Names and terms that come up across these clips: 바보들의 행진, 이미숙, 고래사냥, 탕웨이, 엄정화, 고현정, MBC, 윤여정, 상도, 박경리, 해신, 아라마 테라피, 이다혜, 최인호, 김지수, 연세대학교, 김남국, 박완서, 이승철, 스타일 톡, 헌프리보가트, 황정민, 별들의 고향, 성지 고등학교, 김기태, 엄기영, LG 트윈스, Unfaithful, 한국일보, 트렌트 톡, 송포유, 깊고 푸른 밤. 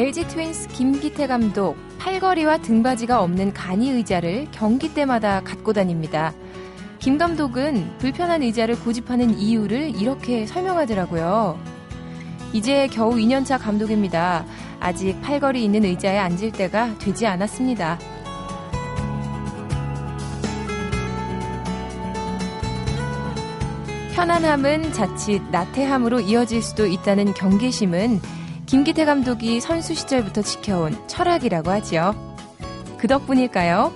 LG 트윈스 김기태 감독, 팔걸이와 등받이가 없는 간이 의자를 경기 때마다 갖고 다닙니다. 김 감독은 불편한 의자를 고집하는 이유를 이렇게 설명하더라고요. 이제 겨우 2년차 감독입니다. 아직 팔걸이 있는 의자에 앉을 때가 되지 않았습니다. 편안함은 자칫 나태함으로 이어질 수도 있다는 경계심은 김기태 감독이 선수 시절부터 지켜온 철학이라고 하죠. 그 덕분일까요?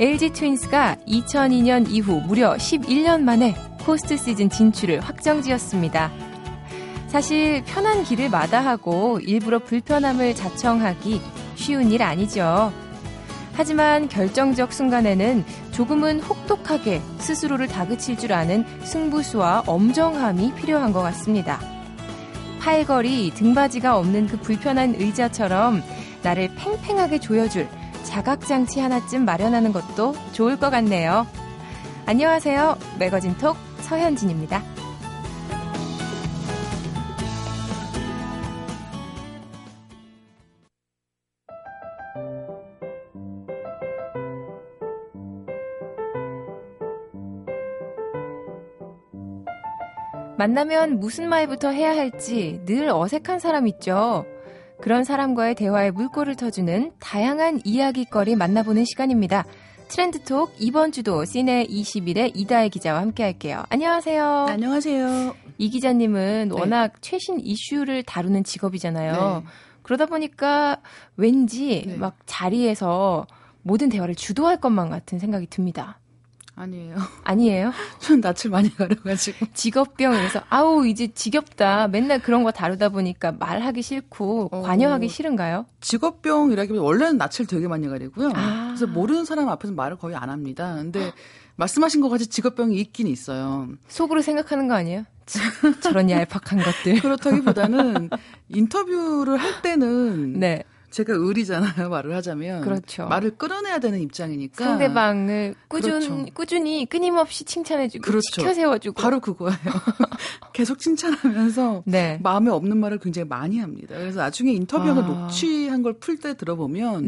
LG 트윈스가 2002년 이후 무려 11년 만에 포스트 시즌 진출을 확정지었습니다. 사실 편한 길을 마다하고 일부러 불편함을 자청하기 쉬운 일 아니죠. 하지만 결정적 순간에는 조금은 혹독하게 스스로를 다그칠 줄 아는 승부수와 엄정함이 필요한 것 같습니다. 팔걸이, 등받이가 없는 그 불편한 의자처럼 나를 팽팽하게 조여줄 자각장치 하나쯤 마련하는 것도 좋을 것 같네요. 안녕하세요. 매거진톡 서현진입니다. 만나면 무슨 말부터 해야 할지 늘 어색한 사람 있죠. 그런 사람과의 대화에 물꼬를 터주는 다양한 이야기거리 만나보는 시간입니다. 트렌드톡 이번 주도 시내 21의 이다혜 기자와 함께할게요. 안녕하세요. 안녕하세요. 이 기자님은 워낙 최신 이슈를 다루는 직업이잖아요. 네. 그러다 보니까 왠지 막 자리에서 모든 대화를 주도할 것만 같은 생각이 듭니다. 아니에요. 아니에요? 전 낯을 많이 가려가지고. 직업병에서, 아우, 이제 지겹다. 맨날 그런 거 다루다 보니까 말하기 싫고, 관여하기 싫은가요? 직업병이라기보다 원래는 낯을 되게 많이 가리고요. 아. 그래서 모르는 사람 앞에서 말을 거의 안 합니다. 근데 말씀하신 것 같이 직업병이 있긴 있어요. 속으로 생각하는 거 아니에요? 저런 얄팍한 것들. 그렇다기보다는 인터뷰를 할 때는. 네. 제가 의리잖아요. 말을 하자면. 그렇죠. 말을 끌어내야 되는 입장이니까. 상대방을 꾸준히 끊임없이 칭찬해주고 치켜세워주고. 바로 그거예요. 계속 칭찬하면서 마음에 없는 말을 굉장히 많이 합니다. 그래서 나중에 인터뷰하고 녹취한 걸 풀 때 들어보면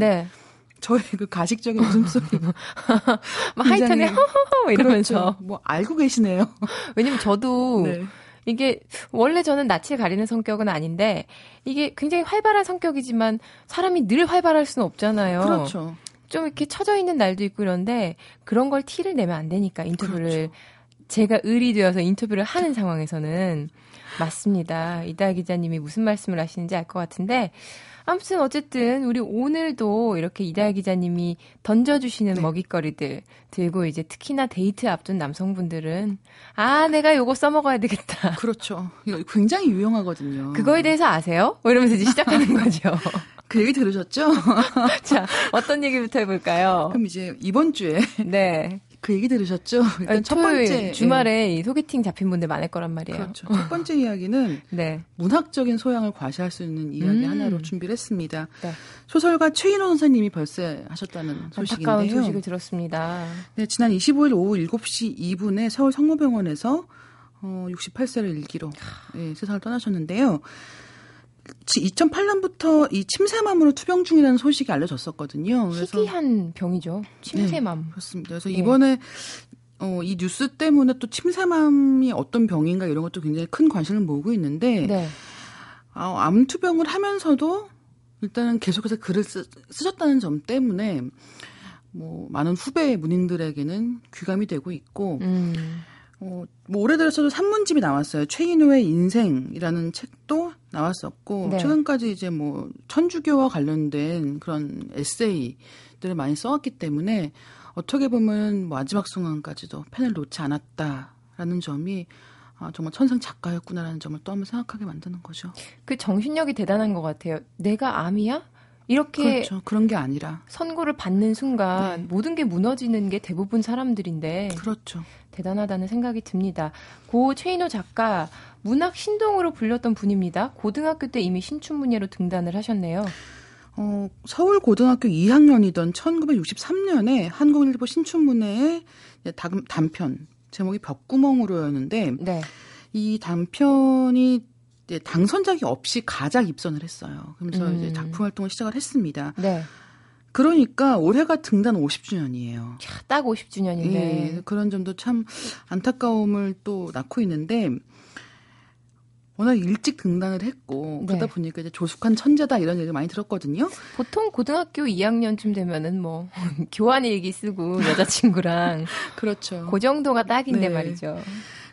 저의 그 가식적인 웃음소리 막 하이톤에 허허허 이러면서. 그렇죠. 뭐 알고 계시네요. 왜냐면 저도. 네. 이게 원래 저는 낯을 가리는 성격은 아닌데 이게 굉장히 활발한 성격이지만 사람이 늘 활발할 수는 없잖아요. 그렇죠. 좀 이렇게 처져 있는 날도 있고 이런데 그런 걸 티를 내면 안 되니까 인터뷰를. 그렇죠. 제가 의리 되어서 인터뷰를 하는 상황에서는. 맞습니다. 이다 기자님이 무슨 말씀을 하시는지 알 것 같은데 아무튼 어쨌든 우리 오늘도 이렇게 이다 기자님이 던져주시는 먹잇거리들 들고 이제 특히나 데이트 앞둔 남성분들은 아 내가 요거 써먹어야 되겠다. 그렇죠. 이거 굉장히 유용하거든요. 그거에 대해서 아세요? 이러면서 이제 시작하는 거죠. 그 얘기 들으셨죠? 자 어떤 얘기부터 해볼까요? 그럼 이제 이번 주에 그 얘기 들으셨죠? 일단 아니, 첫 번째 주말에 이 소개팅 잡힌 분들 많을 거란 말이에요. 그렇죠. 첫 번째 이야기는 문학적인 소양을 과시할 수 있는 이야기 하나로 준비를 했습니다. 네. 소설가 최인호 선생님이 별세하셨다는 소식인데요. 안타까운 소식을 들었습니다. 네, 지난 25일 오후 7시 2분에 서울 성모병원에서 68세를 일기로 세상을 떠나셨는데요. 2008년부터 이 침샘암으로 투병 중이라는 소식이 알려졌었거든요. 그래서 희귀한 병이죠. 침샘암. 네, 그렇습니다. 그래서 이번에 이 뉴스 때문에 또 침샘암이 어떤 병인가 이런 것도 굉장히 큰 관심을 모으고 있는데 암 투병을 하면서도 일단은 계속해서 글을 쓰셨다는 점 때문에 뭐 많은 후배 문인들에게는 귀감이 되고 있고 뭐 올해 들어서도 산문집이 나왔어요. 최인호의 인생이라는 책도 나왔었고 최근까지 이제 뭐 천주교와 관련된 그런 에세이들을 많이 써왔기 때문에 어떻게 보면 마지막 순간까지도 펜을 놓지 않았다라는 점이 아, 정말 천상 작가였구나라는 점을 또 한번 생각하게 만드는 거죠. 그 정신력이 대단한 것 같아요. 내가 암이야? 이렇게 그렇죠. 그런 게 아니라 선고를 받는 순간 모든 게 무너지는 게 대부분 사람들인데 그렇죠. 대단하다는 생각이 듭니다. 고 최인호 작가 문학 신동으로 불렸던 분입니다. 고등학교 때 이미 신춘문예로 등단을 하셨네요. 서울 고등학교 2학년이던 1963년에 한국일보 신춘문예의 단편 제목이 벽구멍으로였는데 이 단편이 이제 당선작이 없이 가작 입선을 했어요. 그러면서 이제 작품 활동을 시작을 했습니다. 네. 그러니까 올해가 등단 50주년이에요. 딱 50주년인데. 네, 그런 점도 참 안타까움을 또 낳고 있는데 워낙 일찍 등단을 했고 그러다 네. 보니까 이제 조숙한 천재다 이런 얘기를 많이 들었거든요. 보통 고등학교 2학년쯤 되면은 뭐 교환 일기 쓰고 여자친구랑 그렇죠. 그 정도가 딱인데 네. 말이죠.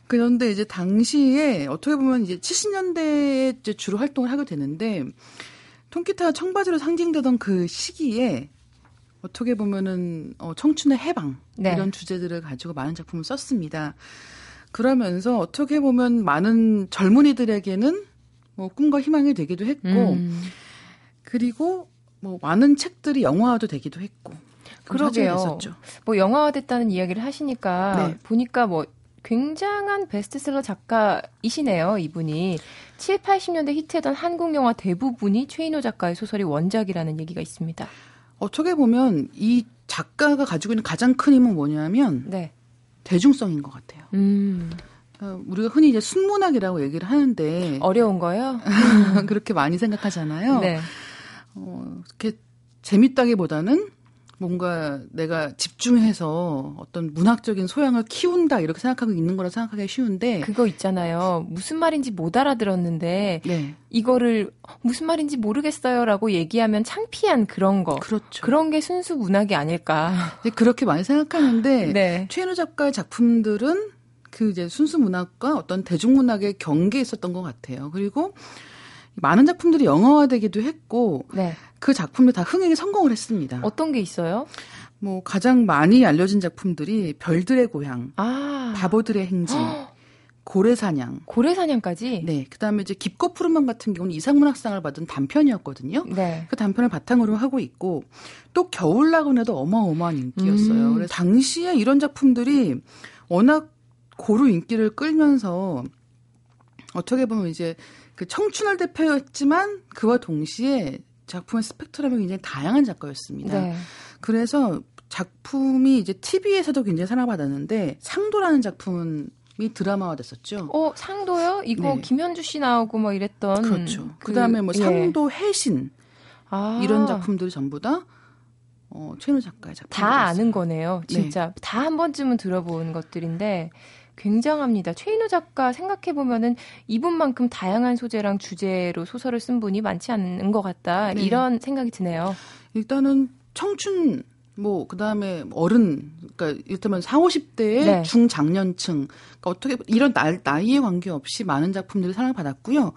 그런데 이제 당시에 어떻게 보면 이제 70년대에 이제 주로 활동을 하게 되는데 통기타와 청바지로 상징되던 그 시기에 어떻게 보면은 청춘의 해방 네. 이런 주제들을 가지고 많은 작품을 썼습니다. 그러면서 어떻게 보면 많은 젊은이들에게는 뭐 꿈과 희망이 되기도 했고 그리고 뭐 많은 책들이 영화화도 되기도 했고 그러게요. 뭐 영화화됐다는 이야기를 하시니까 네. 보니까 뭐 굉장한 베스트셀러 작가이시네요. 이분이 7, 80년대 히트했던 한국 영화 대부분이 최인호 작가의 소설이 원작이라는 얘기가 있습니다. 어떻게 보면 이 작가가 가지고 있는 가장 큰 힘은 뭐냐면 네. 대중성인 것 같아요. 우리가 흔히 이제 순문학이라고 얘기를 하는데 어려운 거요? 그렇게 많이 생각하잖아요. 네. 이렇게 재밌다기보다는 뭔가 내가 집중해서 어떤 문학적인 소양을 키운다 이렇게 생각하고 있는 거라 생각하기가 쉬운데 그거 있잖아요. 무슨 말인지 못 알아들었는데 네. 이거를 무슨 말인지 모르겠어요라고 얘기하면 창피한 그런 거. 그렇죠. 그런 게 순수 문학이 아닐까. 그렇게 많이 생각하는데 네. 최인호 작가의 작품들은 그 이제 순수 문학과 어떤 대중문학의 경계에 있었던 것 같아요. 그리고 많은 작품들이 영화화되기도 했고 네. 그 작품들 다 흥행에 성공을 했습니다. 어떤 게 있어요? 뭐 가장 많이 알려진 작품들이 별들의 고향, 바보들의 행진, 고래사냥, 고래사냥까지. 네, 그다음에 이제 깊고 푸른 밤 같은 경우는 이상문학상을 받은 단편이었거든요. 네. 그 단편을 바탕으로 하고 있고 또 겨울나그네도 어마어마한 인기였어요. 그래서 당시에 이런 작품들이 워낙 고루 인기를 끌면서 어떻게 보면 이제 그 청춘을 대표였지만 그와 동시에 작품의 스펙트럼이 굉장히 다양한 작가였습니다. 네. 그래서 작품이 이제 TV에서도 굉장히 사랑받았는데 상도라는 작품이 드라마화 됐었죠. 상도요? 이거 네. 김현주 씨 나오고 뭐 이랬던. 그렇죠. 그다음에 뭐 상도, 예. 해신 이런 작품들이 전부 다 최인호 작가의 작품. 다 들었어요. 아는 거네요. 진짜 네. 다 한 번쯤은 들어본 것들인데. 굉장합니다. 최인호 작가 생각해보면은 이분만큼 다양한 소재랑 주제로 소설을 쓴 분이 많지 않은 것 같다. 네. 이런 생각이 드네요. 일단은 청춘, 뭐, 그 다음에 어른, 그러니까 이를테면 40, 50대의 네. 중장년층, 그러니까 어떻게, 이런 나이에 관계없이 많은 작품들을 사랑받았고요.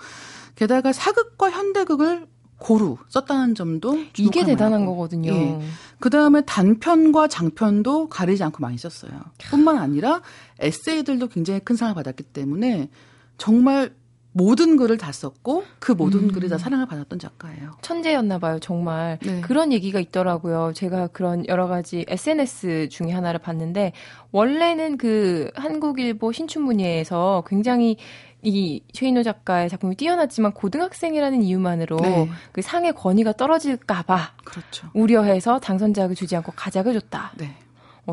게다가 사극과 현대극을 고루 썼다는 점도 이게 대단한 거거든요. 예. 그다음에 단편과 장편도 가리지 않고 많이 썼어요. 뿐만 아니라 에세이들도 굉장히 큰 사랑을 받았기 때문에 정말 모든 글을 다 썼고 그 모든 글이 다 사랑을 받았던 작가예요. 천재였나 봐요. 정말. 네. 그런 얘기가 있더라고요. 제가 그런 여러 가지 SNS 중에 하나를 봤는데 원래는 그 한국일보 신춘문예에서 굉장히 이 최인호 작가의 작품이 뛰어났지만 고등학생이라는 이유만으로 네. 그 상의 권위가 떨어질까 봐 그렇죠. 우려해서 당선작을 주지 않고 가작을 줬다. 네.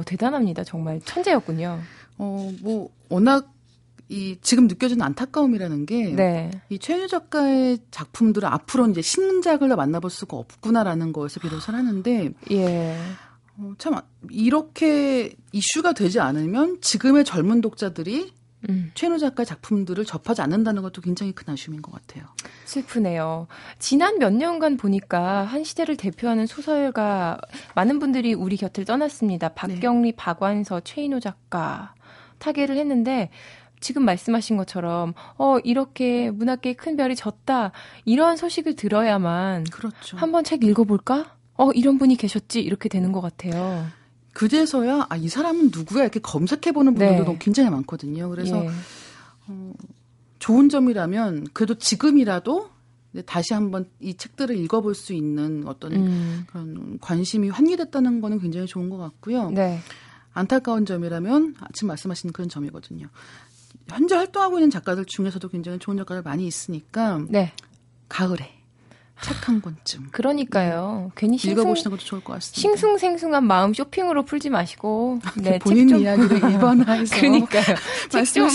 대단합니다. 정말 천재였군요. 뭐 워낙 이 지금 느껴지는 안타까움이라는 게 이 네. 최인호 작가의 작품들은 앞으로 이제 신작을 만나볼 수가 없구나라는 것에서 비롯을 하는데 예. 참 이렇게 이슈가 되지 않으면 지금의 젊은 독자들이 최인호 작가의 작품들을 접하지 않는다는 것도 굉장히 큰 아쉬움인 것 같아요. 슬프네요. 지난 몇 년간 보니까 한 시대를 대표하는 소설가 많은 분들이 우리 곁을 떠났습니다. 박경리, 네. 박완서, 최인호 작가 타계를 했는데 지금 말씀하신 것처럼 이렇게 문학계의 큰 별이 졌다 이런 소식을 들어야만 그렇죠. 한번 책 읽어볼까? 이런 분이 계셨지 이렇게 되는 것 같아요. 그제서야 이 사람은 누구야 이렇게 검색해보는 분들도 네. 굉장히 많거든요. 그래서 예. 좋은 점이라면 그래도 지금이라도 다시 한번 이 책들을 읽어볼 수 있는 어떤 그런 관심이 환기됐다는 거는 굉장히 좋은 것 같고요. 네. 안타까운 점이라면 지금 말씀하신 그런 점이거든요. 현재 활동하고 있는 작가들 중에서도 굉장히 좋은 작가들 많이 있으니까 네. 가을에 책 한 권쯤. 그러니까요. 괜히 읽어보시는 것도 좋을 것 같습니다. 싱숭생숭한 마음 쇼핑으로 풀지 마시고 네, 본인 책 좀 이야기를 일반화해서 그러니까요. 책 좀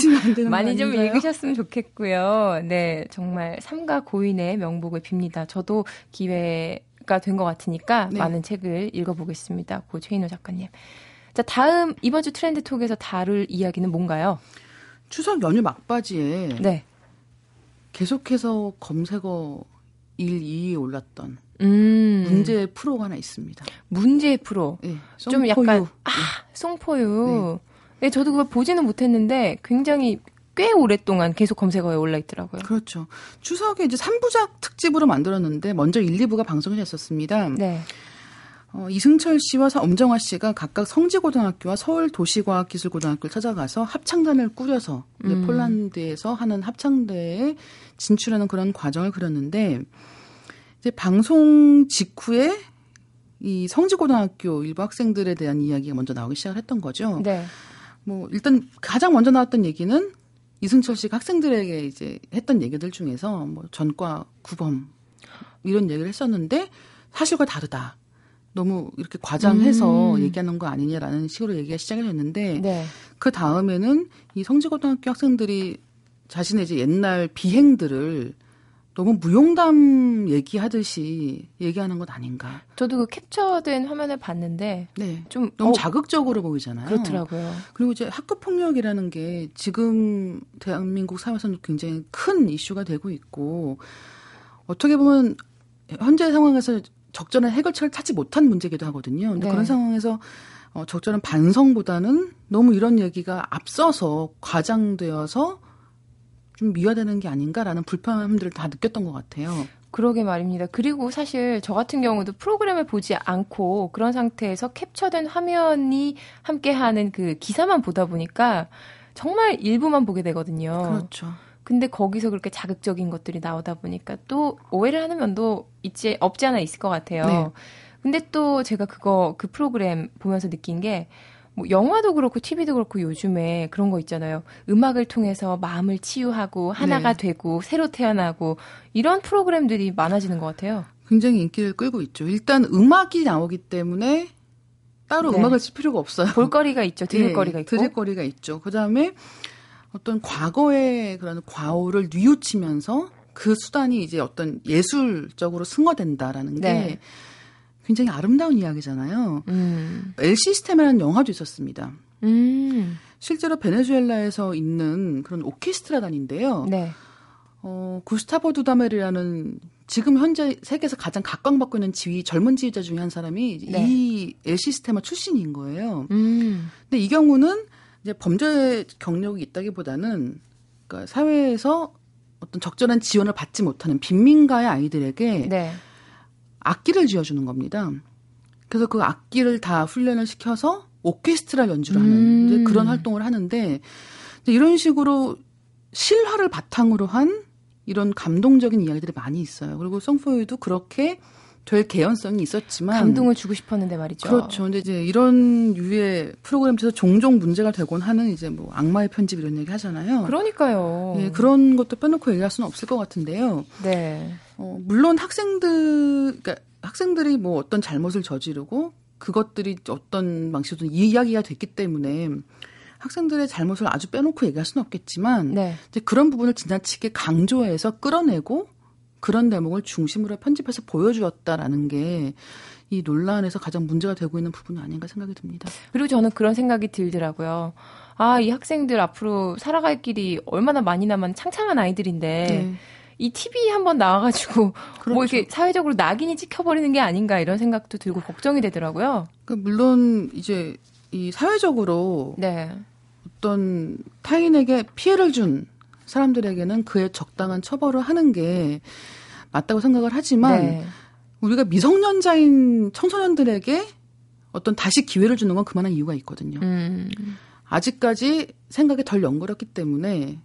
많이 좀 읽으셨으면 좋겠고요. 네, 정말 삼가 고인의 명복을 빕니다. 저도 기회가 된 것 같으니까 네. 많은 책을 읽어보겠습니다. 고 최인호 작가님. 자, 다음 이번 주 트렌드 톡에서 다룰 이야기는 뭔가요? 추석 연휴 막바지에 네. 계속해서 검색어 1, 2위에 올랐던 문제의 프로가 하나 있습니다. 문제의 프로. 네, 좀 약간 송포유. 네. 네, 저도 그걸 보지는 못했는데 굉장히 꽤 오랫동안 계속 검색어에 올라있더라고요. 그렇죠. 추석에 이제 3부작 특집으로 만들었는데 먼저 1, 2부가 방송이 됐었습니다. 네. 이승철 씨와 엄정화 씨가 각각 성지 고등학교와 서울 도시과학기술고등학교를 찾아가서 합창단을 꾸려서 폴란드에서 하는 합창대에 진출하는 그런 과정을 그렸는데 이제 방송 직후에 이 성지 고등학교 일부 학생들에 대한 이야기가 먼저 나오기 시작을 했던 거죠. 네. 뭐 일단 가장 먼저 나왔던 얘기는 이승철 씨가 학생들에게 이제 했던 얘기들 중에서 뭐 전과 구범 이런 얘기를 했었는데 사실과 다르다. 너무 이렇게 과장해서 얘기하는 거 아니냐라는 식으로 얘기가 시작을 했는데 네. 그 다음에는 이 성지고등학교 학생들이 자신의 이제 옛날 비행들을 너무 무용담 얘기하듯이 얘기하는 건 아닌가. 저도 그 캡처된 화면을 봤는데 네. 좀 너무 자극적으로 보이잖아요. 그렇더라고요. 그리고 이제 학교 폭력이라는 게 지금 대한민국 사회에서는 굉장히 큰 이슈가 되고 있고 어떻게 보면 현재 상황에서 적절한 해결책을 찾지 못한 문제이기도 하거든요. 그런데 네. 그런 상황에서 적절한 반성보다는 너무 이런 얘기가 앞서서 과장되어서 좀 미화되는 게 아닌가라는 불편함들을 다 느꼈던 것 같아요. 그러게 말입니다. 그리고 사실 저 같은 경우도 프로그램을 보지 않고 그런 상태에서 캡처된 화면이 함께하는 그 기사만 보다 보니까 정말 일부만 보게 되거든요. 그렇죠. 근데 거기서 그렇게 자극적인 것들이 나오다 보니까 또 오해를 하는 면도 있지 없지 않아 있을 것 같아요. 네. 근데 또 제가 그 프로그램 보면서 느낀 게 뭐 영화도 그렇고 TV도 그렇고 요즘에 그런 거 있잖아요. 음악을 통해서 마음을 치유하고 하나가 네. 되고 새로 태어나고 이런 프로그램들이 많아지는 것 같아요. 굉장히 인기를 끌고 있죠. 일단 음악이 나오기 때문에 따로 네. 음악을 쓸 필요가 없어요. 볼거리가 있죠. 들을거리가 네. 있고. 들을거리가 있죠. 그다음에 어떤 과거의 그런 과오를 뉘우치면서 그 수단이 이제 어떤 예술적으로 승화된다라는 게 네. 굉장히 아름다운 이야기잖아요. 엘 시스템이라는 영화도 있었습니다. 실제로 베네수엘라에서 있는 그런 오케스트라단인데요. 네. 구스타보 두다멜이라는 지금 현재 세계에서 가장 각광받고 있는 젊은 지휘자 중에 한 사람이 네. 이 엘 시스테마 출신인 거예요. 근데 이 경우는 이제 범죄 경력이 있다기보다는 그러니까 사회에서 어떤 적절한 지원을 받지 못하는 빈민가의 아이들에게 네. 악기를 쥐어주는 겁니다. 그래서 그 악기를 다 훈련을 시켜서 오케스트라 연주를 하는 이제 그런 활동을 하는데 이제 이런 식으로 실화를 바탕으로 한 이런 감동적인 이야기들이 많이 있어요. 그리고 송포유도 그렇게 될 개연성이 있었지만 감동을 주고 싶었는데 말이죠. 그렇죠. 근데 이제 이런 유의 프로그램에서 종종 문제가 되곤 하는 이제 뭐 악마의 편집 이런 얘기 하잖아요. 그러니까요. 예, 그런 것도 빼놓고 얘기할 수는 없을 것 같은데요. 네. 물론 학생들이 뭐 어떤 잘못을 저지르고 그것들이 어떤 방식으로든 이야기가 됐기 때문에 학생들의 잘못을 아주 빼놓고 얘기할 수는 없겠지만 네. 이제 그런 부분을 지나치게 강조해서 끌어내고 그런 대목을 중심으로 편집해서 보여주었다라는 게 이 논란에서 가장 문제가 되고 있는 부분이 아닌가 생각이 듭니다. 그리고 저는 그런 생각이 들더라고요. 아, 이 학생들 앞으로 살아갈 길이 얼마나 많이 남은 창창한 아이들인데 네. 이 TV에 한번 나와가지고 그렇죠. 뭐 이렇게 사회적으로 낙인이 찍혀버리는 게 아닌가 이런 생각도 들고 걱정이 되더라고요. 그러니까 물론 이제 이 사회적으로 네. 어떤 타인에게 피해를 준 사람들에게는 그에 적당한 처벌을 하는 게 맞다고 생각을 하지만 네. 우리가 미성년자인 청소년들에게 어떤 다시 기회를 주는 건 그만한 이유가 있거든요. 아직까지 생각이 덜 연결했기 때문에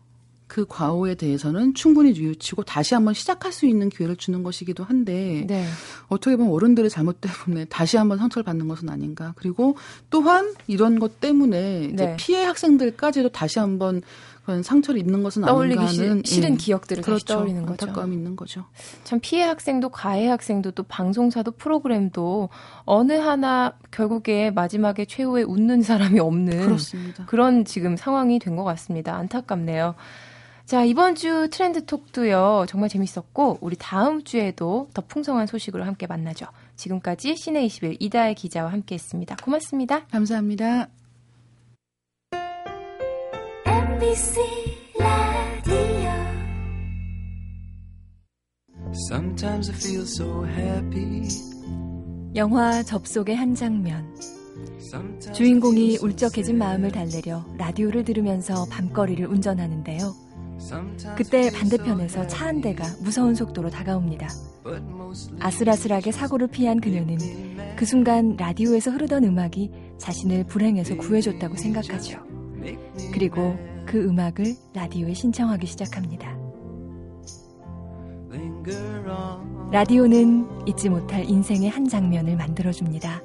그 과오에 대해서는 충분히 뉘우치고 다시 한번 시작할 수 있는 기회를 주는 것이기도 한데 네. 어떻게 보면 어른들의 잘못 때문에 다시 한번 상처를 받는 것은 아닌가. 그리고 또한 이런 것 때문에 이제 네. 피해 학생들까지도 다시 한번 과연 상처를 입는 것은 떠올리기 아닌가 하는 싫은 기억들을 그렇죠. 다시 떠올리는 거죠. 안타까움이 있는 거죠. 참 피해 학생도 가해 학생도 또 방송사도 프로그램도 어느 하나 결국에 마지막에 최후에 웃는 사람이 없는 그렇습니다. 그런 지금 상황이 된 것 같습니다. 안타깝네요. 자, 이번 주 트렌드 톡도요. 정말 재밌었고 우리 다음 주에도 더 풍성한 소식으로 함께 만나죠. 지금까지 시내21 이다혜 기자와 함께했습니다. 고맙습니다. 감사합니다. MBC 라디오. Sometimes I feel so happy. 영화 접속의 한 장면. 주인공이 울적해진 마음을 달래려 라디오를 들으면서 밤거리를 운전하는데요. 그때 반대편에서 차 한 대가 무서운 속도로 다가옵니다. 아슬아슬하게 사고를 피한 그녀는 그 순간 라디오에서 흐르던 음악이 자신을 불행에서 구해줬다고 생각하죠. 그리고 그 음악을 라디오에 신청하기 시작합니다. 라디오는 잊지 못할 인생의 한 장면을 만들어줍니다.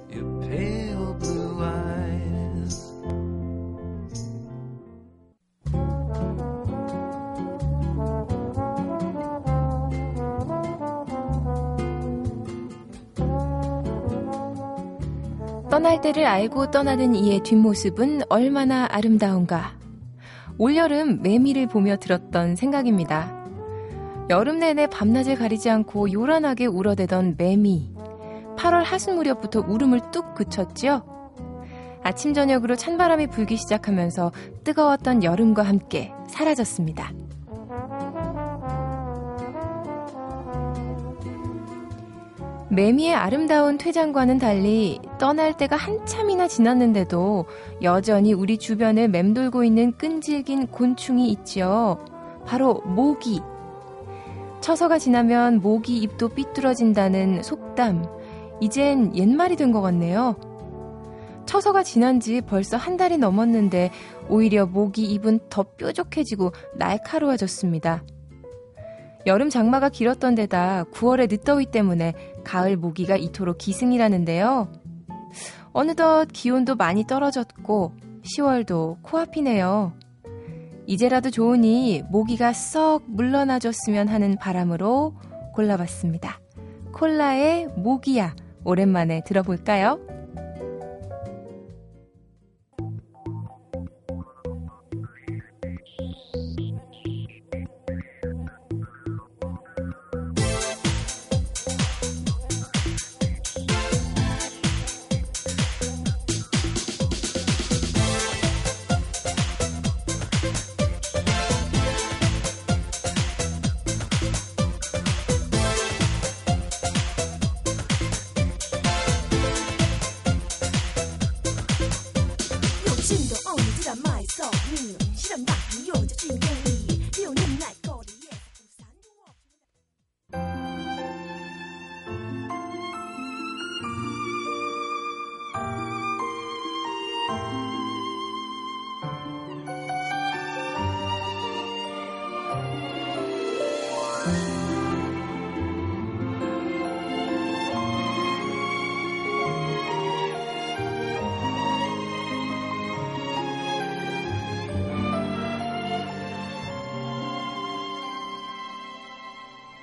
떠날 때를 알고 떠나는 이의 뒷모습은 얼마나 아름다운가. 올여름 매미를 보며 들었던 생각입니다. 여름 내내 밤낮을 가리지 않고 요란하게 울어대던 매미. 8월 하순 무렵부터 울음을 뚝 그쳤지요. 아침 저녁으로 찬바람이 불기 시작하면서 뜨거웠던 여름과 함께 사라졌습니다. 매미의 아름다운 퇴장과는 달리 떠날 때가 한참이나 지났는데도 여전히 우리 주변을 맴돌고 있는 끈질긴 곤충이 있지요. 바로 모기. 처서가 지나면 모기 입도 삐뚤어진다는 속담. 이젠 옛말이 된 것 같네요. 처서가 지난 지 벌써 한 달이 넘었는데 오히려 모기 입은 더 뾰족해지고 날카로워졌습니다. 여름 장마가 길었던 데다 9월의 늦더위 때문에 가을 모기가 이토록 기승이라는데요. 어느덧 기온도 많이 떨어졌고 10월도 코앞이네요. 이제라도 좋으니 모기가 썩 물러나줬으면 하는 바람으로 골라봤습니다. 콜라의 모기야 오랜만에 들어볼까요?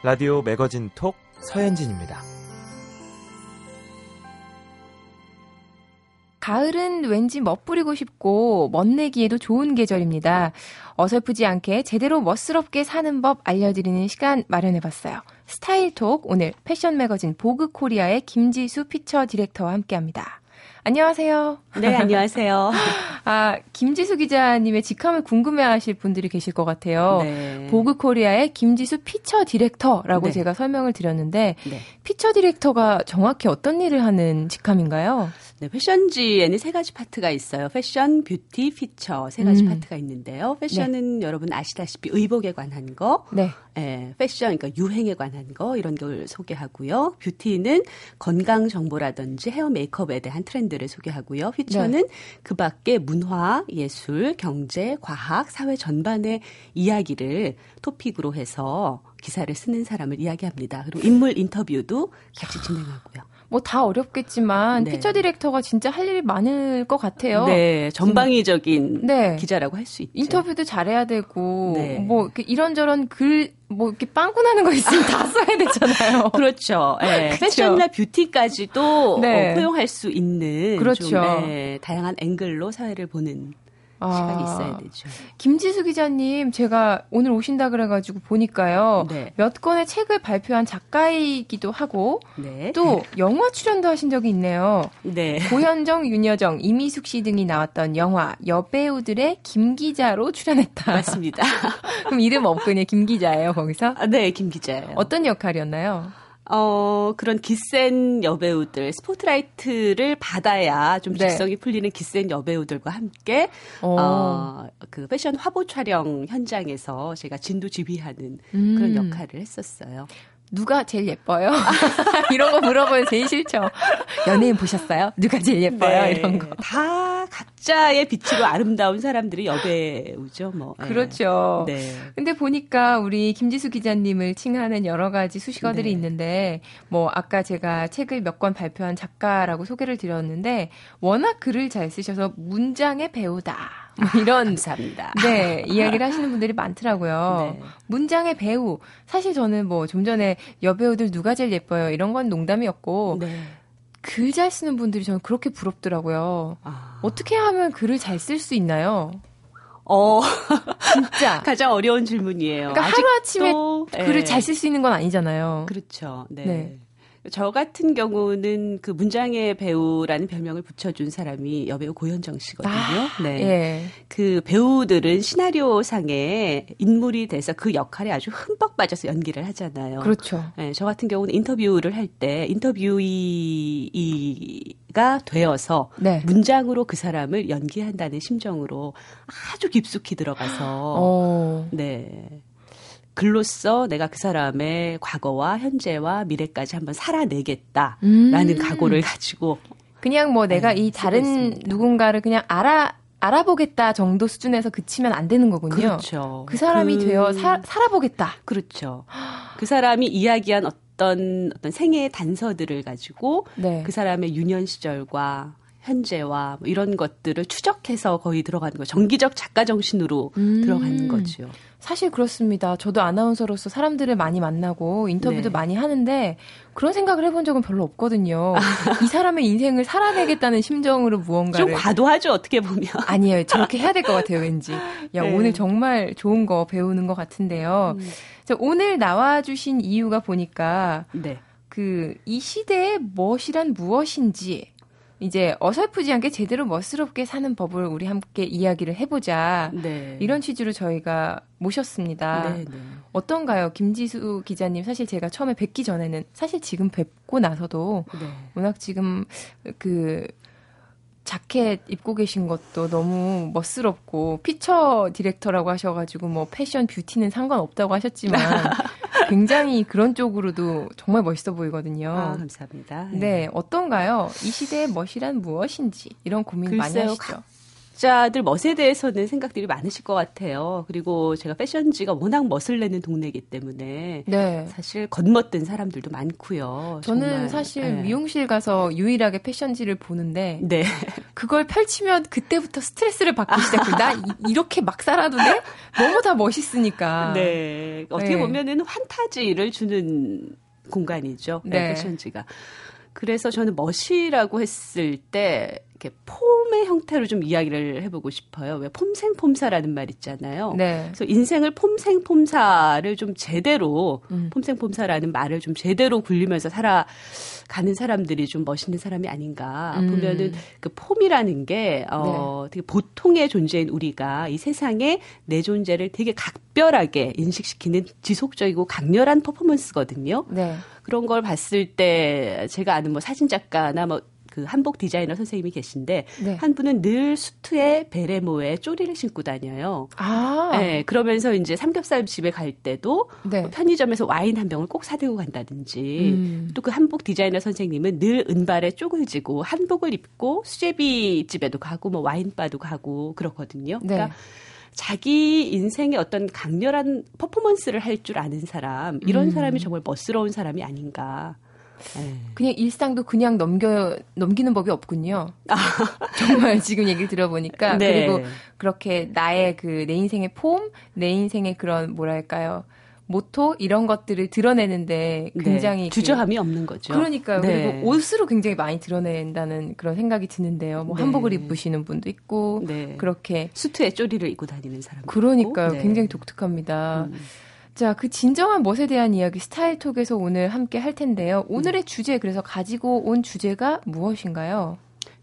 라디오 매거진 톡 서현진입니다. 가을은 왠지 멋부리고 싶고 멋내기에도 좋은 계절입니다. 어설프지 않게 제대로 멋스럽게 사는 법 알려드리는 시간 마련해봤어요. 스타일톡 오늘 패션 매거진 보그코리아의 김지수 피처 디렉터와 함께합니다. 안녕하세요. 네, 안녕하세요. 아, 김지수 기자님의 직함을 궁금해하실 분들이 계실 것 같아요. 네. 보그코리아의 김지수 피처 디렉터라고 네. 제가 설명을 드렸는데 네. 피처 디렉터가 정확히 어떤 일을 하는 직함인가요? 네, 패션지에는 세 가지 파트가 있어요. 패션, 뷰티, 피처 세 가지 파트가 있는데요. 패션은 네. 여러분 아시다시피 의복에 관한 거, 네. 예, 패션 그러니까 유행에 관한 거 이런 걸 소개하고요. 뷰티는 건강 정보라든지 헤어 메이크업에 대한 트렌드를 소개하고요. 피처는 네. 그 밖에 문화, 예술, 경제, 과학, 사회 전반의 이야기를 토픽으로 해서 기사를 쓰는 사람을 이야기합니다. 그리고 인물 인터뷰도 같이 진행하고요. 뭐 다 어렵겠지만 네. 피처 디렉터가 진짜 할 일이 많을 것 같아요. 네, 전방위적인 네. 기자라고 할 수 있죠. 인터뷰도 잘해야 되고 네. 뭐 이렇게 이런저런 글 뭐 이렇게 빵꾸 나는 거 있으면 다 써야 되잖아요. 그렇죠. 네. 그렇죠. 패션이나 뷰티까지도 네. 포용할 수 있는 그렇죠. 좀, 네, 다양한 앵글로 사회를 보는. 시간이 있어야 되죠. 김지수 기자님, 제가 오늘 오신다 그래가지고 보니까요. 네. 몇 권의 책을 발표한 작가이기도 하고 네. 또 영화 출연도 하신 적이 있네요. 네. 고현정, 윤여정, 이미숙 씨 등이 나왔던 영화 여배우들의 김기자로 출연했다. 맞습니다. 그럼 이름 없군요. 김기자예요, 거기서? 아, 네, 김기자예요. 어떤 역할이었나요? 그런 기센 여배우들, 스포트라이트를 받아야 좀 직성이 네. 풀리는 기센 여배우들과 함께, 그 패션 화보 촬영 현장에서 제가 진두지휘하는 그런 역할을 했었어요. 누가 제일 예뻐요? 이런 거 물어보면 제일 싫죠. 연예인 보셨어요? 누가 제일 예뻐요? 네, 이런 거. 다 각자의 빛으로 아름다운 사람들이 여배우죠, 뭐. 그렇죠. 네. 근데 보니까 우리 김지수 기자님을 칭하는 여러 가지 수식어들이 네. 있는데, 뭐, 아까 제가 책을 몇 권 발표한 작가라고 소개를 드렸는데, 워낙 글을 잘 쓰셔서 문장의 배우다. 뭐 이런. 감사합니다. 네, 이야기를 하시는 분들이 많더라고요. 네. 문장의 배우. 사실 저는 뭐 좀 전에 여배우들 누가 제일 예뻐요? 이런 건 농담이었고. 네. 글 잘 쓰는 분들이 저는 그렇게 부럽더라고요. 아. 어떻게 하면 글을 잘 쓸 수 있나요? 진짜. 가장 어려운 질문이에요. 그러니까 하루아침에 네. 글을 잘 쓸 수 있는 건 아니잖아요. 그렇죠. 네. 네. 저 같은 경우는 그 문장의 배우라는 별명을 붙여준 사람이 여배우 고현정 씨거든요. 네. 예. 그 배우들은 시나리오상에 인물이 돼서 그 역할에 아주 흠뻑 빠져서 연기를 하잖아요. 그렇죠. 네, 저 같은 경우는 인터뷰를 할 때 인터뷰이가 되어서 네. 문장으로 그 사람을 연기한다는 심정으로 아주 깊숙이 들어가서 네. 글로써 내가 그 사람의 과거와 현재와 미래까지 한번 살아내겠다라는 각오를 가지고 그냥 뭐 내가 이 다른 있습니다. 누군가를 그냥 알아보겠다 정도 수준에서 그치면 안 되는 거군요. 그렇죠. 그 사람이 되어 살아보겠다. 그렇죠. 그 사람이 이야기한 어떤 생애의 단서들을 가지고 네. 그 사람의 유년 시절과 현재와 뭐 이런 것들을 추적해서 거의 들어가는 거예요. 정기적 작가 정신으로 들어가는 거죠. 사실 그렇습니다. 저도 아나운서로서 사람들을 많이 만나고 인터뷰도 네. 많이 하는데 그런 생각을 해본 적은 별로 없거든요. 이 사람의 인생을 살아내겠다는 심정으로 무언가를. 좀 과도하죠, 어떻게 보면. 아니에요. 저렇게 해야 될 것 같아요, 왠지. 야, 네. 오늘 정말 좋은 거 배우는 것 같은데요. 자, 오늘 나와주신 이유가 보니까 네. 그 이 시대의 멋이란 무엇인지 이제 어설프지 않게 제대로 멋스럽게 사는 법을 우리 함께 이야기를 해보자. 네. 이런 취지로 저희가 모셨습니다. 네, 네. 어떤가요? 김지수 기자님, 사실 제가 처음에 뵙기 전에는 사실 지금 뵙고 나서도 네. 워낙 지금 그 자켓 입고 계신 것도 너무 멋스럽고 피처 디렉터라고 하셔가지고 뭐 패션 뷰티는 상관없다고 하셨지만 굉장히 그런 쪽으로도 정말 멋있어 보이거든요. 아, 감사합니다. 네, 어떤가요? 이 시대의 멋이란 무엇인지 이런 고민 많이 하시죠. 각자들 멋에 대해서는 생각들이 많으실 것 같아요. 그리고 제가 패션지가 워낙 멋을 내는 동네이기 때문에 네. 사실 겉멋든 사람들도 많고요. 저는 정말, 사실 네. 미용실 가서 유일하게 패션지를 보는데 네. 그걸 펼치면 그때부터 스트레스를 받기 시작해요. 나 이렇게 막 살아도 돼? 너무 다 멋있으니까. 네. 어떻게 네. 보면은 환타지를 주는 공간이죠. 네. 패션지가. 그래서 저는 멋이라고 했을 때 이렇게 폼의 형태로 좀 이야기를 해보고 싶어요. 왜 폼생폼사라는 말 있잖아요. 네. 그래서 인생을 폼생폼사를 좀 제대로 폼생폼사라는 말을 좀 제대로 굴리면서 살아가는 사람들이 좀 멋있는 사람이 아닌가 보면은 그 폼이라는 게 되게 보통의 존재인 우리가 이 세상에 내 존재를 되게 각별하게 인식시키는 지속적이고 강렬한 퍼포먼스거든요. 네. 그런 걸 봤을 때 제가 아는 뭐 사진작가나 뭐 그 한복 디자이너 선생님이 계신데 네. 한 분은 늘 수트에 베레모에 쪼리를 신고 다녀요. 아. 네, 그러면서 이제 삼겹살 집에 갈 때도 네. 편의점에서 와인 한 병을 꼭 사들고 간다든지 또 그 한복 디자이너 선생님은 늘 은발에 쪽을 지고 한복을 입고 수제비 집에도 가고 뭐 와인바도 가고 그렇거든요. 네. 그러니까 자기 인생의 어떤 강렬한 퍼포먼스를 할 줄 아는 사람 이런 사람이 정말 멋스러운 사람이 아닌가. 그냥 일상도 그냥 넘기는 법이 없군요. 아. 정말 지금 얘기를 들어보니까. 네. 그리고 그렇게 나의 그 내 인생의 폼, 내 인생의 그런 뭐랄까요. 모토 이런 것들을 드러내는데 굉장히 네, 주저함이 없는 거죠. 그러니까요. 네. 그리고 옷으로 굉장히 많이 드러낸다는 그런 생각이 드는데요. 뭐 네. 한복을 입으시는 분도 있고 네. 그렇게 수트에 쪼리를 입고 다니는 사람. 그러니까요. 네. 굉장히 독특합니다. 자, 그 진정한 멋에 대한 이야기 스타일톡에서 오늘 함께 할 텐데요. 오늘의 주제 그래서 가지고 온 주제가 무엇인가요?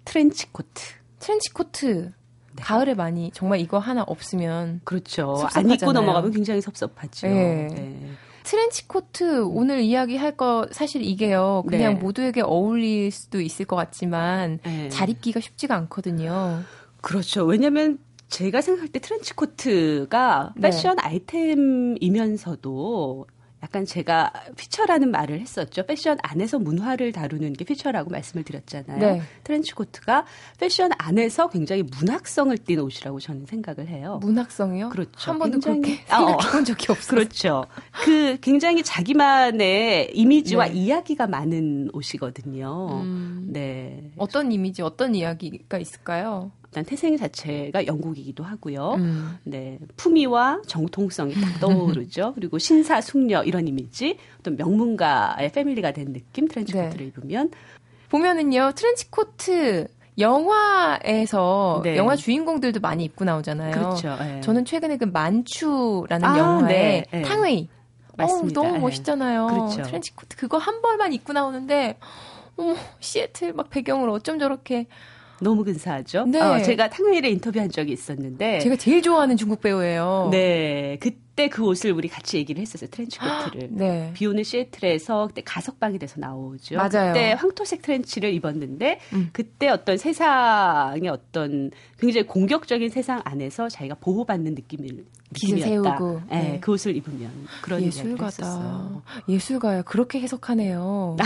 트렌치코트. 트렌치코트. 네. 가을에 많이 정말 이거 하나 없으면 그렇죠. 섭섭하잖아요. 안 입고 넘어가면 굉장히 섭섭하죠. 네. 네. 트렌치코트 오늘 이야기할 거 사실 이게요. 그냥 네. 모두에게 어울릴 수도 있을 것 같지만 네. 잘 입기가 쉽지가 않거든요. 그렇죠. 왜냐하면 제가 생각할 때 트렌치코트가 패션 네. 아이템이면서도 약간 제가 피처라는 말을 했었죠. 패션 안에서 문화를 다루는 게 피처라고 말씀을 드렸잖아요. 네. 트렌치코트가 패션 안에서 굉장히 문학성을 띤 옷이라고 저는 생각을 해요. 문학성이요? 그렇죠. 한 번도 그렇게 생각해본 적이 없어요. 그렇죠. 그 굉장히 자기만의 이미지와 네. 이야기가 많은 옷이거든요. 네. 어떤 이미지, 어떤 이야기가 있을까요? 일단 태생 자체가 영국이기도 하고요. 네, 품위와 정통성이 딱 떠오르죠. 그리고 신사, 숙녀 이런 이미지, 또 명문가의 패밀리가 된 느낌 트렌치코트를 네. 입으면 보면은요 트렌치코트 영화에서 네. 영화 주인공들도 많이 입고 나오잖아요. 그렇죠. 네. 저는 최근에 그 만추라는 영화에 네. 탕웨이 맞습니다. 너무 멋있잖아요. 그렇죠. 트렌치코트 그거 한 벌만 입고 나오는데 어머 시애틀 막 배경으로 어쩜 저렇게. 너무 근사하죠. 네. 제가 탕웨이를 인터뷰한 적이 있었는데 제가 제일 좋아하는 중국 배우예요. 네, 그때 그 옷을 우리 같이 얘기를 했었어요. 트렌치코트를. 네. 비오는 시애틀에서 그때 가석방이 돼서 나오죠. 맞아요. 그때 황토색 트렌치를 입었는데 그때 어떤 세상의 어떤 굉장히 공격적인 세상 안에서 자기가 보호받는 느낌이었다. 세우고. 네. 네. 그 옷을 입으면 그런 예술가다. 예술가야. 그렇게 해석하네요.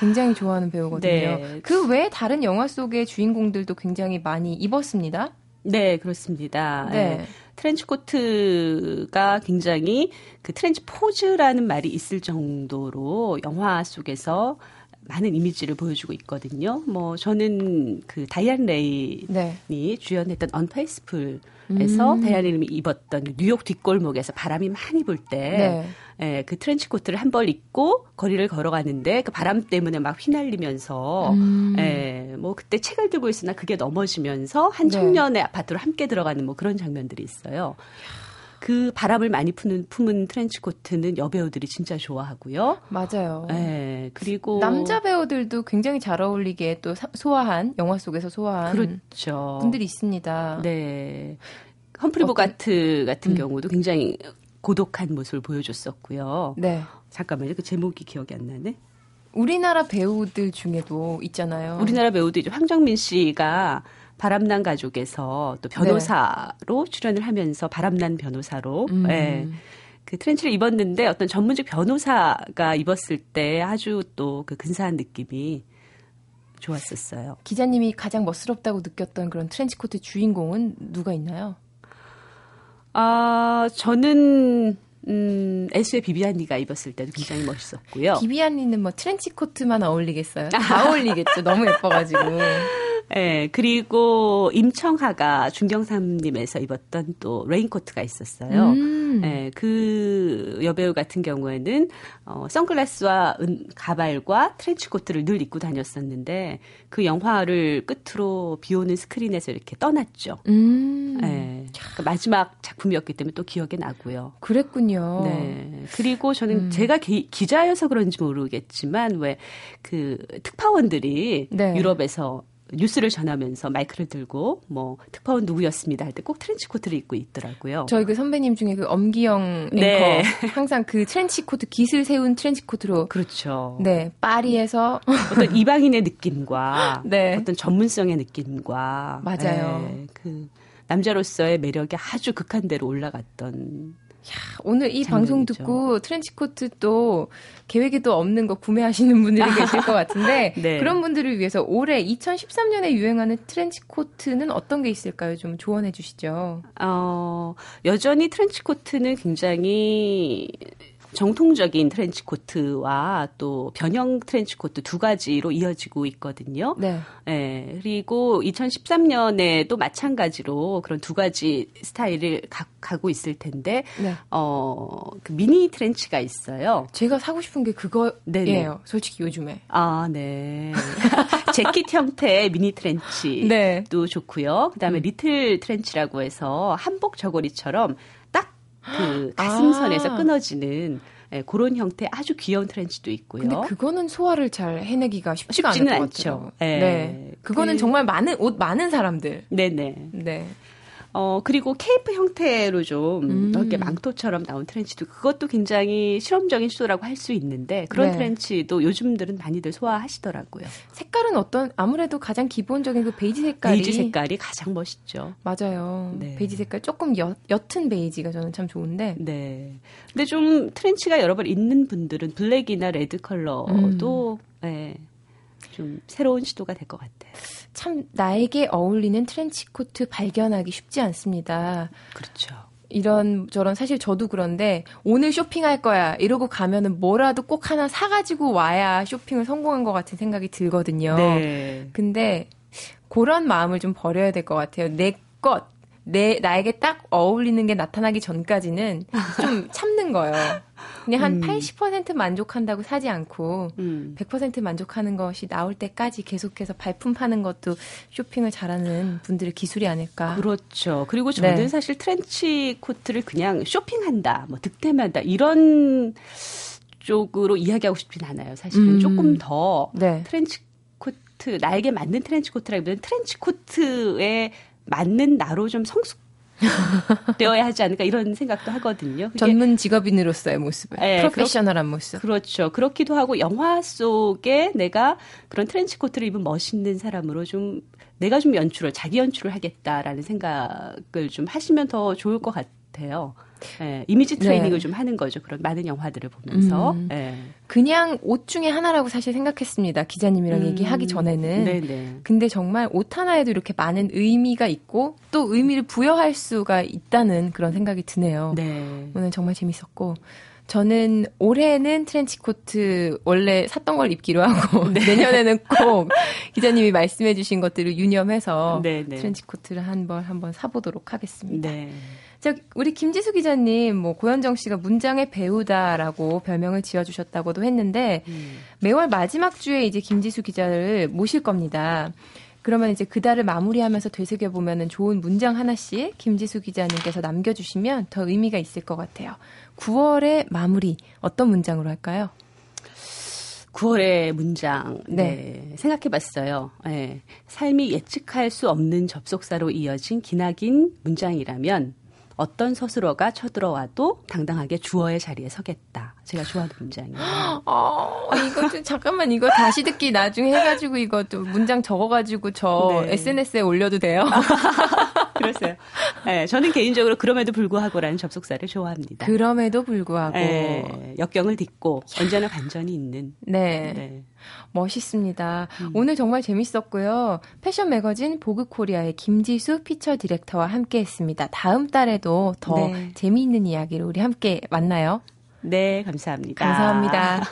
굉장히 좋아하는 배우거든요. 네. 그 외에 다른 영화 속의 주인공들도 굉장히 많이 입었습니다. 네, 그렇습니다. 네. 네. 트렌치코트가 굉장히 그 트렌치 포즈라는 말이 있을 정도로 영화 속에서 많은 이미지를 보여주고 있거든요. 뭐 저는 그 다이안 레인이 네. 주연했던 Unfaithful 에서 다이안 레인이 입었던 뉴욕 뒷골목에서 바람이 많이 불 때 그 트렌치코트를 한 벌 입고 거리를 걸어가는데 그 바람 때문에 막 휘날리면서 예, 뭐 그때 책을 들고 있으나 그게 넘어지면서 한 청년의 네. 아파트로 함께 들어가는 뭐 그런 장면들이 있어요. 그 바람을 많이 품은 트렌치코트는 여배우들이 진짜 좋아하고요. 맞아요. 네, 그리고 남자 배우들도 굉장히 잘 어울리게 또 소화한 영화 속에서 소화한 그렇죠. 분들이 있습니다. 네, 헌프리보가트 같은 경우도 굉장히 고독한 모습을 보여줬었고요. 네, 잠깐만요. 그 제목이 기억이 안 나네. 우리나라 배우들 중에도 있잖아요. 우리나라 배우도 이제 황정민 씨가 바람난 가족에서 또 변호사로 네. 출연을 하면서 바람난 변호사로 예, 그 트렌치를 입었는데 어떤 전문직 변호사가 입었을 때 아주 또 그 근사한 느낌이 좋았었어요. 기자님이 가장 멋스럽다고 느꼈던 그런 트렌치코트 주인공은 누가 있나요? 아 저는 애쉬의 비비안니가 입었을 때도 굉장히 멋있었고요. 비비안니는 뭐 트렌치코트만 어울리겠어요? 다 어울리겠죠. 너무 예뻐가지고. 네, 그리고 임청하가 중경삼림에서 입었던 또 레인코트가 있었어요. 네, 그 여배우 같은 경우에는 선글라스와 가발과 트렌치코트를 늘 입고 다녔었는데 그 영화를 끝으로 비오는 스크린에서 이렇게 떠났죠. 네, 그러니까 마지막 작품이었기 때문에 또 기억에 나고요. 그랬군요. 네, 그리고 저는 제가 기자여서 그런지 모르겠지만 왜 그 특파원들이 네. 유럽에서 뉴스를 전하면서 마이크를 들고 뭐 특파원 누구였습니다 할 때 꼭 트렌치코트를 입고 있더라고요. 저희 그 선배님 중에 그 엄기영 네. 앵커 항상 그 트렌치코트 깃을 세운 트렌치코트로 그렇죠. 네 파리에서 어떤 이방인의 느낌과 네. 어떤 전문성의 느낌과 맞아요. 네, 그 남자로서의 매력이 아주 극한대로 올라갔던. 야, 오늘 이 장면이죠. 방송 듣고 트렌치코트 또 계획이 또 없는 거 구매하시는 분들이 계실 것 같은데 네. 그런 분들을 위해서 올해 2013년에 유행하는 트렌치코트는 어떤 게 있을까요? 좀 조언해 주시죠. 여전히 트렌치코트는 굉장히 정통적인 트렌치코트와 또 변형 트렌치코트 두 가지로 이어지고 있거든요. 네. 예, 그리고 2013년에도 마찬가지로 그런 두 가지 스타일을 가고 있을 텐데, 네. 그 미니 트렌치가 있어요. 제가 사고 싶은 게 그거예요. 네네. 솔직히 요즘에. 아, 네. 재킷 형태의 미니 트렌치도 네. 좋고요. 그다음에 리틀 트렌치라고 해서 한복 저고리처럼 딱 그 가슴선에서 끊어지는 네, 그런 형태 아주 귀여운 트렌치도 있고요. 근데 그거는 소화를 잘 해내기가 쉽지가 않을 것 같아요. 네. 네. 그거는 정말 옷 많은 사람들. 네네. 네. 그리고 케이프 형태로 좀 이렇게 망토처럼 나온 트렌치도 그것도 굉장히 실험적인 시도라고 할 수 있는데 그런 네. 트렌치도 요즘들은 많이들 소화하시더라고요. 색깔은 아무래도 가장 기본적인 그 베이지 색깔이 가장 멋있죠. 맞아요. 네. 베이지 색깔 조금 옅은 베이지가 저는 참 좋은데. 네. 근데 좀 트렌치가 여러 번 있는 분들은 블랙이나 레드 컬러도 네. 좀 새로운 시도가 될 것 같아요. 참 나에게 어울리는 트렌치코트 발견하기 쉽지 않습니다. 그렇죠. 이런 저런 사실 저도 그런데 오늘 쇼핑할 거야 이러고 가면은 뭐라도 꼭 하나 사가지고 와야 쇼핑을 성공한 것 같은 생각이 들거든요. 네. 근데 그런 마음을 좀 버려야 될 것 같아요. 나에게 딱 어울리는 게 나타나기 전까지는 좀 참는 거예요. 그냥 한 80% 만족한다고 사지 않고 100% 만족하는 것이 나올 때까지 계속해서 발품 파는 것도 쇼핑을 잘하는 분들의 기술이 아닐까. 그렇죠. 그리고 저는 네. 사실 트렌치 코트를 그냥 쇼핑한다, 뭐 득템한다 이런 쪽으로 이야기하고 싶진 않아요. 사실은 조금 더 네. 트렌치 코트, 나에게 맞는 트렌치 코트라기보다는 트렌치 코트의 맞는 나로 좀 성숙되어야 하지 않을까 이런 생각도 하거든요. 전문 직업인으로서의 모습, 네, 프로페셔널한 모습. 그렇죠. 그렇기도 하고 영화 속에 내가 그런 트렌치코트를 입은 멋있는 사람으로 좀 내가 좀 자기 연출을 하겠다라는 생각을 좀 하시면 더 좋을 것 같아요. 네, 이미지 트레이닝을 네. 좀 하는 거죠. 그런 많은 영화들을 보면서. 네. 그냥 옷 중에 하나라고 사실 생각했습니다. 기자님이랑 얘기하기 전에는. 네네. 근데 정말 옷 하나에도 이렇게 많은 의미가 있고 또 의미를 부여할 수가 있다는 그런 생각이 드네요. 네. 오늘 정말 재밌었고. 저는 올해는 트렌치코트 원래 샀던 걸 입기로 하고 네. 내년에는 꼭 기자님이 말씀해 주신 것들을 유념해서 네네. 트렌치코트를 한번 사보도록 하겠습니다. 네. 자, 우리 김지수 기자님, 고현정 씨가 문장의 배우다라고 별명을 지어주셨다고도 했는데, 매월 마지막 주에 이제 김지수 기자를 모실 겁니다. 그러면 이제 그 달을 마무리하면서 되새겨보면은 좋은 문장 하나씩 김지수 기자님께서 남겨주시면 더 의미가 있을 것 같아요. 9월의 마무리, 어떤 문장으로 할까요? 9월의 문장, 네. 네, 생각해봤어요. 네. 삶이 예측할 수 없는 접속사로 이어진 기나긴 문장이라면, 어떤 서술어가 쳐들어와도 당당하게 주어의 자리에 서겠다. 제가 좋아하는 문장이에요. 이거 다시 듣기 나중에 해가지고 이거 좀 문장 적어가지고 저 네. SNS에 올려도 돼요? 그러세요. 네, 저는 개인적으로 그럼에도 불구하고라는 접속사를 좋아합니다. 그럼에도 불구하고. 네, 역경을 딛고 언제나 반전이 있는. 네. 네. 멋있습니다. 오늘 정말 재밌었고요. 패션 매거진 보그코리아의 김지수 피처 디렉터와 함께했습니다. 다음 달에도 더 네. 재미있는 이야기로 우리 함께 만나요. 네, 감사합니다. 감사합니다.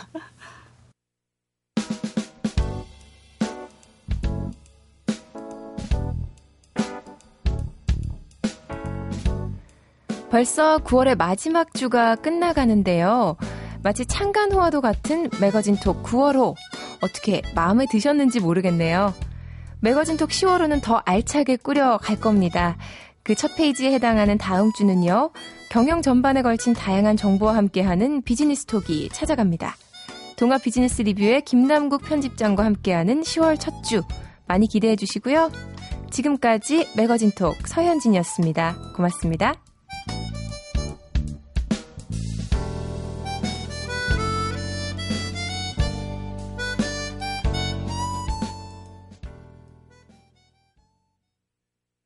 벌써 9월의 마지막 주가 끝나가는데요. 마치 창간호와도 같은 매거진톡 9월호. 어떻게 마음에 드셨는지 모르겠네요. 매거진톡 10월호는 더 알차게 꾸려갈 겁니다. 그 첫 페이지에 해당하는 다음 주는요. 경영 전반에 걸친 다양한 정보와 함께하는 비즈니스톡이 찾아갑니다. 동아 비즈니스 리뷰의 김남국 편집장과 함께하는 10월 첫 주. 많이 기대해 주시고요. 지금까지 매거진톡 서현진이었습니다. 고맙습니다.